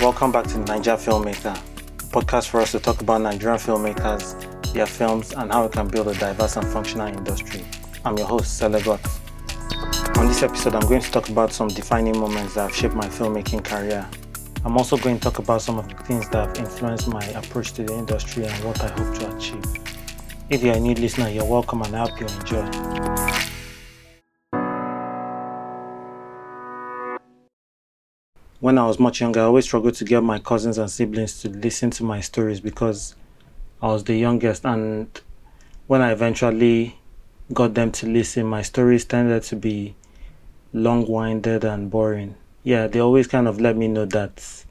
Welcome back to the Naija Filmmaker, a podcast for us to talk about Nigerian filmmakers, their films, and how we can build a diverse and functional industry. I'm your host, Sele Got. On this episode, I'm going to talk about some defining moments that have shaped my filmmaking career. I'm also going to talk about some of the things that have influenced my approach to the industry and what I hope to achieve. If you're a new listener, you're welcome and I hope you enjoy. When I was much younger, I always struggled to get my cousins and siblings to listen to my stories because I was the youngest, and when I eventually got them to listen, my stories tended to be long-winded and boring. Yeah, they always kind of let me know that,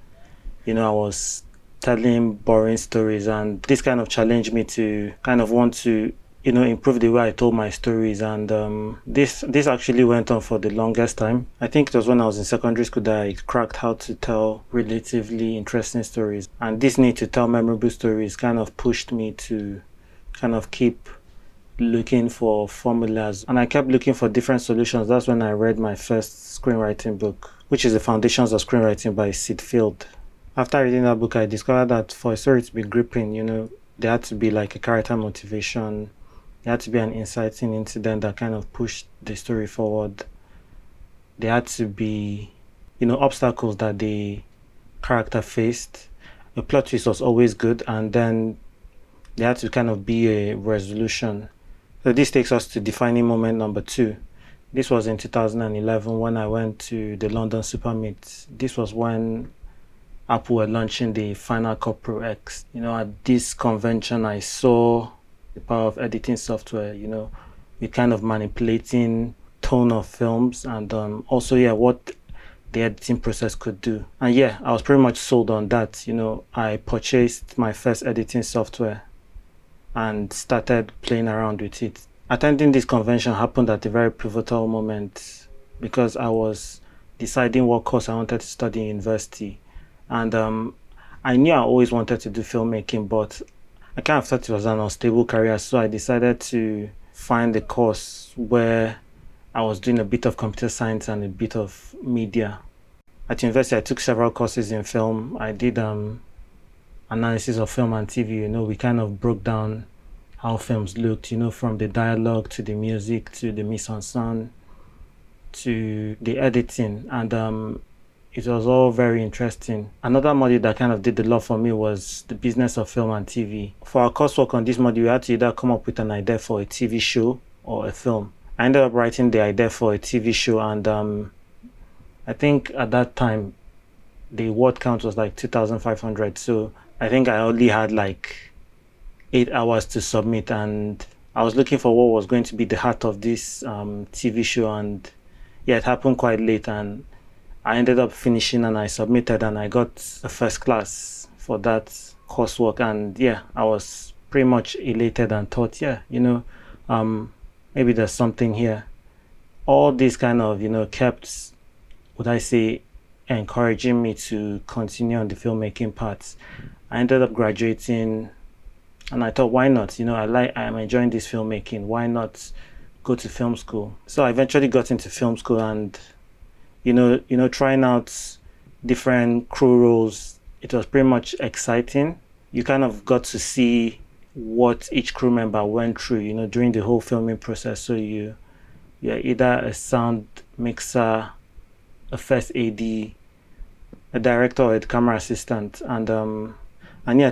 I was telling boring stories, and this kind of challenged me to kind of want to, improve the way I told my stories. And this actually went on for the longest time. I think it was when I was in secondary school that I cracked how to tell relatively interesting stories. And this need to tell memorable stories kind of pushed me to kind of keep looking for formulas. And I kept looking for different solutions. That's when I read my first screenwriting book, which is The Foundations of Screenwriting by Sid Field. After reading that book, I discovered that for a story to be gripping, there had to be like a character motivation. There had to be an inciting incident that kind of pushed the story forward. There had to be, obstacles that the character faced. The plot twist was always good, and then there had to kind of be a resolution. So this takes us to defining moment number 2. This was in 2011 when I went to the London Super Meet. This was when Apple were launching the Final Cut Pro X. At this convention, I saw the power of editing software, we're kind of manipulating tone of films, and also what the editing process could do. And I was pretty much sold on that. I purchased my first editing software and started playing around with it. Attending this convention happened at a very pivotal moment because I was deciding what course I wanted to study in university. And I knew I always wanted to do filmmaking, but I kind of thought it was an unstable career, so I decided to find a course where I was doing a bit of computer science and a bit of media. At university, I took several courses in film. I did analysis of film and TV. We kind of broke down how films looked, from the dialogue to the music to the mise-en-scene to the editing. And it was all very interesting. Another module that kind of did the lot for me was the business of film and TV. For our coursework on this module, we had to either come up with an idea for a TV show or a film. I ended up writing the idea for a TV show, and I think at that time, the word count was like 2,500. So I think I only had like 8 hours to submit, and I was looking for what was going to be the heart of this TV show, and it happened quite late, and I ended up finishing, and I submitted, and I got a first class for that coursework. And I was pretty much elated and thought, maybe there's something here. All this kind of, kept, encouraging me to continue on the filmmaking path. I ended up graduating, and I thought, why not? I'm enjoying this filmmaking. Why not go to film school? So I eventually got into film school, and trying out different crew roles, it was pretty much exciting. You kind of got to see what each crew member went through, during the whole filming process. So you're either a sound mixer, a first AD, a director, or a camera assistant. And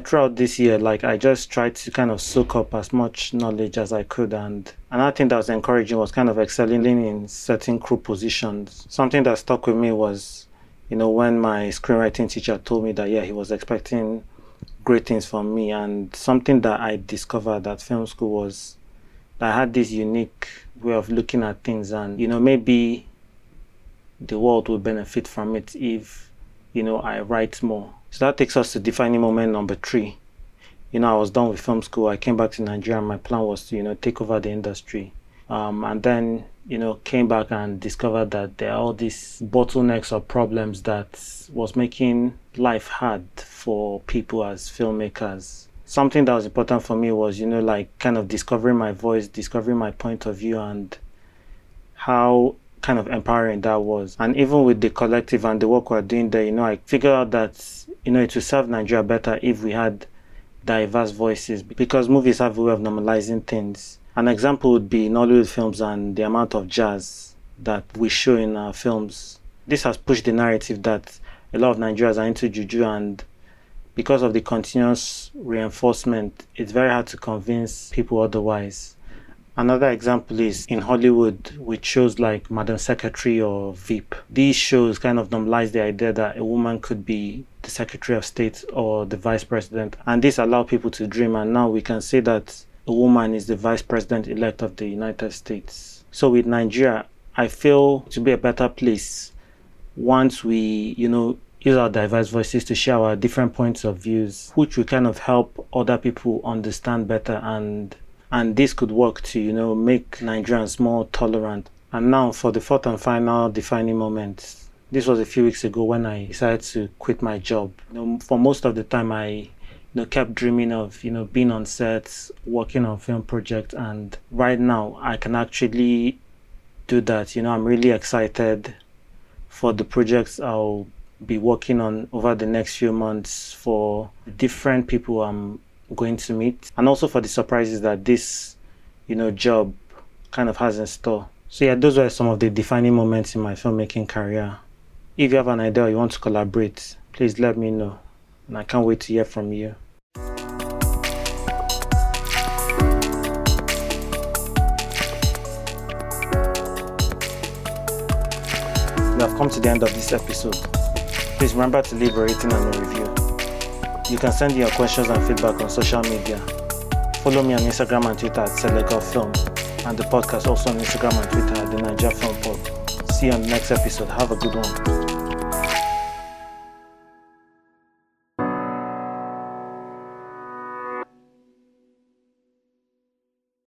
throughout this year, I just tried to kind of soak up as much knowledge as I could. And another thing that was encouraging was kind of excelling in certain crew positions. Something that stuck with me was, when my screenwriting teacher told me that, he was expecting great things from me. And something that I discovered at film school was that I had this unique way of looking at things. And, maybe the world would benefit from it if, I write more. So that takes us to defining moment number 3. I was done with film school. I came back to Nigeria, and my plan was to, take over the industry. And then, came back and discovered that there are all these bottlenecks or problems that was making life hard for people as filmmakers. Something that was important for me was, kind of discovering my voice, discovering my point of view, and how kind of empowering that was. And even with the collective and the work we're doing there, I figured out that, it would serve Nigeria better if we had diverse voices, because movies have a way of normalizing things. An example would be Nollywood films and the amount of jazz that we show in our films. This has pushed the narrative that a lot of Nigerians are into juju, and because of the continuous reinforcement, it's very hard to convince people otherwise. Another example is in Hollywood with shows like Madam Secretary or Veep. These shows kind of normalize the idea that a woman could be the Secretary of State or the Vice President, and this allowed people to dream, and now we can say that a woman is the Vice President-elect of the United States. So with Nigeria, I feel to be a better place once we, use our diverse voices to share our different points of views, which will kind of help other people understand better, and this could work to, make Nigerians more tolerant. And now for the fourth and final defining moment. This was a few weeks ago when I decided to quit my job. For most of the time, I kept dreaming of, being on sets, working on film projects, and right now I can actually do that. I'm really excited for the projects I'll be working on over the next few months, for different people I'm going to meet, and also for the surprises that this job kind of has in store. So those were some of the defining moments in my filmmaking career. If you have an idea or you want to collaborate, please let me know, and I can't wait to hear from you. We have come to the end of this episode. Please remember to leave a rating and a review. You can send your questions and feedback on social media. Follow me on Instagram and Twitter at SeleGotFilm, and the podcast also on Instagram and Twitter at TheNaijaFilmPod. See you on the next episode. Have a good one.